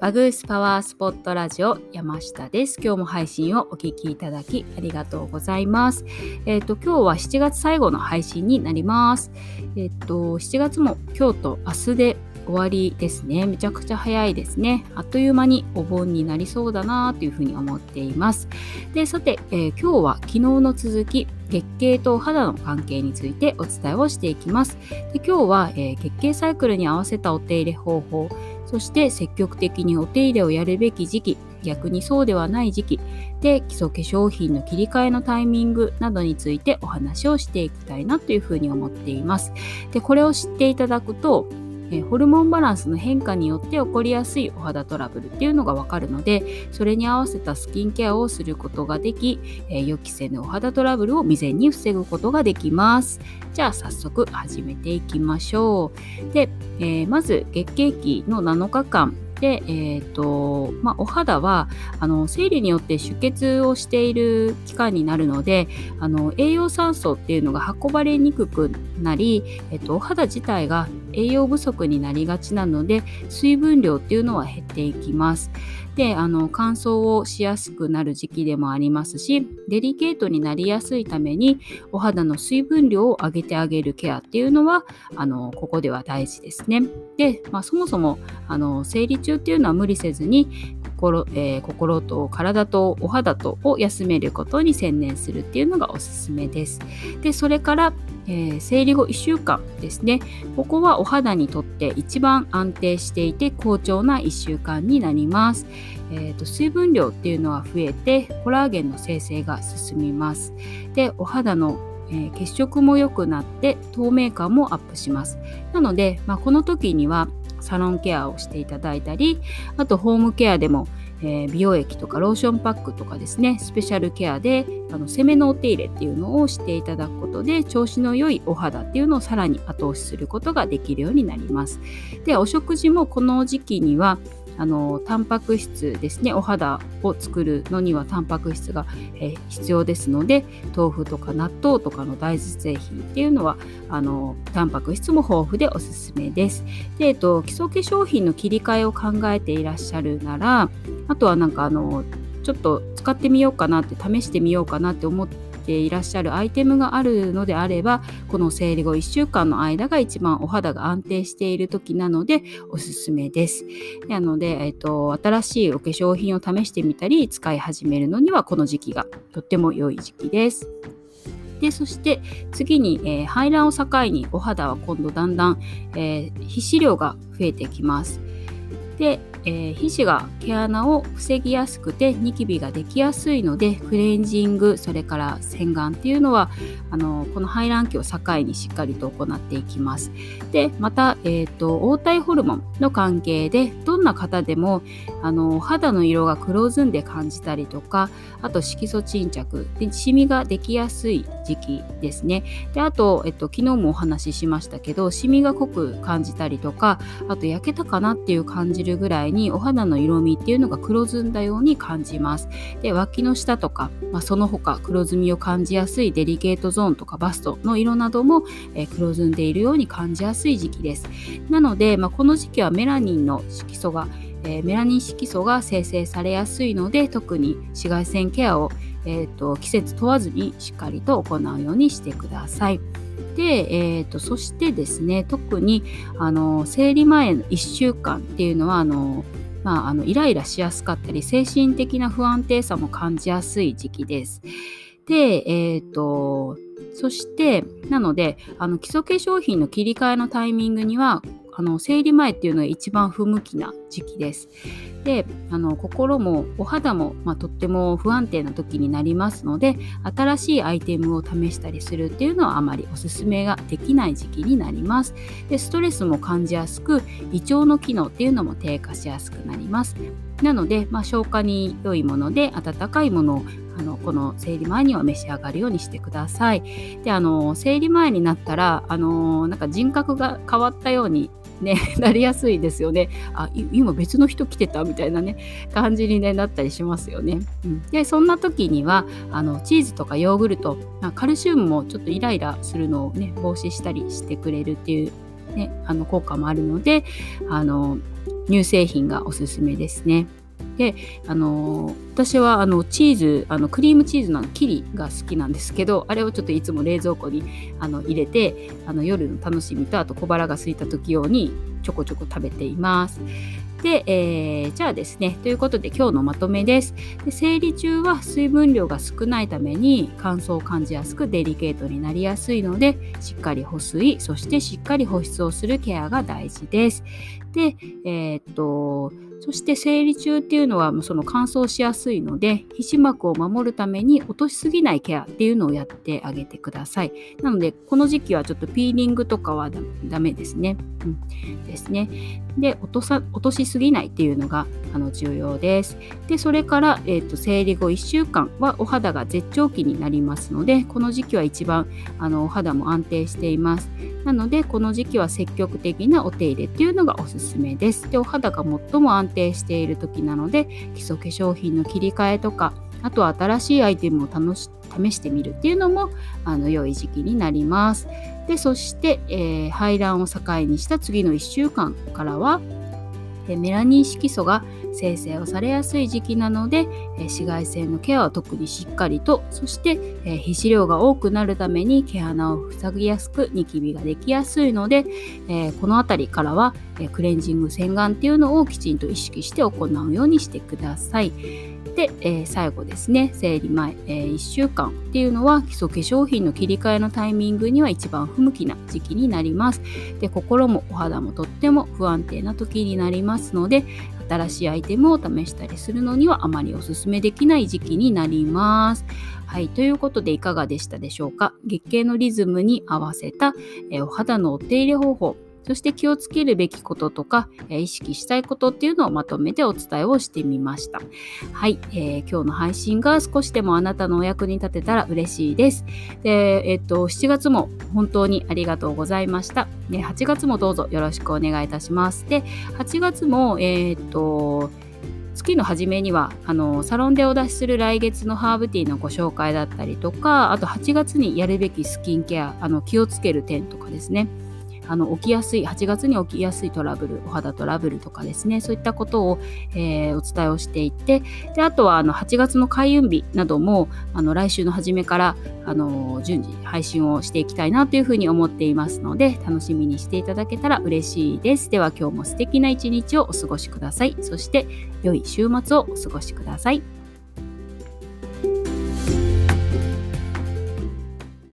バグースパワースポットラジオ山下です。今日も配信をお聞きいただきありがとうございます。今日は7月最後の配信になります。7月も今日と明日で終わりですね。めちゃくちゃ早いですね。あっという間にお盆になりそうだなというふうに思っています。で、さて、今日は昨日の続き、月経とお肌の関係についてお伝えをしていきます。で、今日は、月経サイクルに合わせたお手入れ方法、そして積極的にお手入れをやるべき時期、逆にそうではない時期で、基礎化粧品の切り替えのタイミングなどについてお話をしていきたいなというふうに思っています。で、これを知っていただくとホルモンバランスの変化によって起こりやすいお肌トラブルっていうのがわかるので、それに合わせたスキンケアをすることができ、予期せぬお肌トラブルを未然に防ぐことができます。じゃあ早速始めていきましょう。で、まず月経期の7日間で、お肌は生理によって出血をしている期間になるので、栄養酸素っていうのが運ばれにくくなり、お肌自体が栄養不足になりがちなので、水分量っていうのは減っていきます。で、乾燥をしやすくなる時期でもありますし、デリケートになりやすいためにお肌の水分量を上げてあげるケアっていうのはここでは大事ですね。で、そもそも生理中っていうのは無理せずに心と体とお肌とを休めることに専念するっていうのがおすすめです。で、それから、生理後1週間ですね。ここはお肌にとって一番安定していて好調な1週間になります。水分量っていうのは増えてコラーゲンの生成が進みます。で、お肌の血色も良くなって透明感もアップします。なので、この時にはサロンケアをしていただいたり、あとホームケアでも、美容液とかローションパックとかですね、スペシャルケアで攻めのお手入れっていうのをしていただくことで、調子の良いお肌っていうのをさらに後押しすることができるようになります。で、お食事もこの時期にはタンパク質ですね、お肌を作るのにはタンパク質が、必要ですので、豆腐とか納豆とかの大豆製品っていうのはタンパク質も豊富でおすすめです。で、基礎化粧品の切り替えを考えていらっしゃるなら、あとはちょっと使ってみようかなって、試してみようかなって思っていらっしゃるアイテムがあるのであれば、この生理後1週間の間が一番お肌が安定している時なのでおすすめです。なので、新しいお化粧品を試してみたり使い始めるのにはこの時期がとっても良い時期です。で、そして次に、排卵を境にお肌は今度だんだん、皮脂量が増えてきます。で、皮脂が毛穴を防ぎやすくてニキビができやすいので、クレンジング、それから洗顔っていうのはこの排卵期を境にしっかりと行っていきます。で、また、黄体ホルモンの関係で、どんな方でも肌の色が黒ずんで感じたりとか、あと色素沈着でシミができやすい時期ですね。で、あと、昨日もお話ししましたけど、シミが濃く感じたりとか、あと焼けたかなっていう感じるぐらいにお肌の色味っていうのが黒ずんだように感じます。で、脇の下とか、その他黒ずみを感じやすいデリケートゾーンとかバストの色なども、黒ずんでいるように感じやすい時期です。なので、この時期はメラニン色素が生成されやすいので、特に紫外線ケアを、季節問わずにしっかりと行うようにしてください。で、そしてですね、特に生理前の1週間っていうのはイライラしやすかったり、精神的な不安定さも感じやすい時期です。で、そしてなので基礎化粧品の切り替えのタイミングには生理前っていうのが一番不向きな時期です。で、心もお肌も、とっても不安定な時になりますので、新しいアイテムを試したりするっていうのはあまりおすすめができない時期になります。で、ストレスも感じやすく、胃腸の機能っていうのも低下しやすくなります。なので、消化に良いもので温かいものをこの生理前には召し上がるようにしてください。で、生理前になったらなんか人格が変わったようにね、なりやすいですよね。今別の人来てたみたいなね、感じに、ね、なったりしますよね。で、そんな時にはチーズとかヨーグルト、カルシウムもちょっとイライラするのを、防止したりしてくれるっていう、効果もあるので乳製品がおすすめですね。で、私はチーズ、クリームチーズのキリが好きなんですけど、あれをちょっといつも冷蔵庫に入れて、夜の楽しみと、あと小腹が空いた時用にちょこちょこ食べています。で、じゃあですね、ということで今日のまとめです。で、生理中は水分量が少ないために乾燥を感じやすくデリケートになりやすいので、しっかり保水、そしてしっかり保湿をするケアが大事です。で、そして生理中っていうのはその乾燥しやすいので、皮脂膜を守るために落としすぎないケアっていうのをやってあげてください。なのでこの時期はちょっとピーリングとかはダメですね。で、落としすぎないっていうのが重要です。で、それから、生理後1週間はお肌が絶頂期になりますので、この時期は一番お肌も安定しています。なのでこの時期は積極的なお手入れっていうのがおすすめです。で、お肌が最も安定している時なので、基礎化粧品の切り替えとか、あとは新しいアイテムを試してみるっていうのも良い時期になります。で、そして、排卵を境にした次の1週間からは、メラニン色素が生成をされやすい時期なので、紫外線のケアは特にしっかりと、そして、皮脂量が多くなるために毛穴を塞ぎやすくニキビができやすいので、このあたりからは、クレンジング洗顔っていうのをきちんと意識して行うようにしてください。で、最後ですね、生理前、1週間っていうのは基礎化粧品の切り替えのタイミングには一番不向きな時期になります。で、心もお肌もとっても不安定な時になりますので、新しいアイテムを試したりするのにはあまりおすすめできない時期になります。はい、ということでいかがでしたでしょうか。月経のリズムに合わせた、お肌のお手入れ方法、そして気をつけるべきこととか、意識したいことっていうのをまとめてお伝えをしてみました。はい、今日の配信が少しでもあなたのお役に立てたら嬉しいです。で、7月も本当にありがとうございました。ね、8月もどうぞよろしくお願いいたします。で、8月も、月の初めにはサロンでお出しする来月のハーブティーのご紹介だったりとか、あと8月にやるべきスキンケア、気をつける点とかですね。起きやすい、8月に起きやすいトラブル、お肌トラブルとかですね、そういったことを、お伝えをしていって、で、あとは8月の開運日なども来週の初めから順次配信をしていきたいなというふうに思っていますので、楽しみにしていただけたら嬉しいです。では今日も素敵な一日をお過ごしください。そして良い週末をお過ごしください。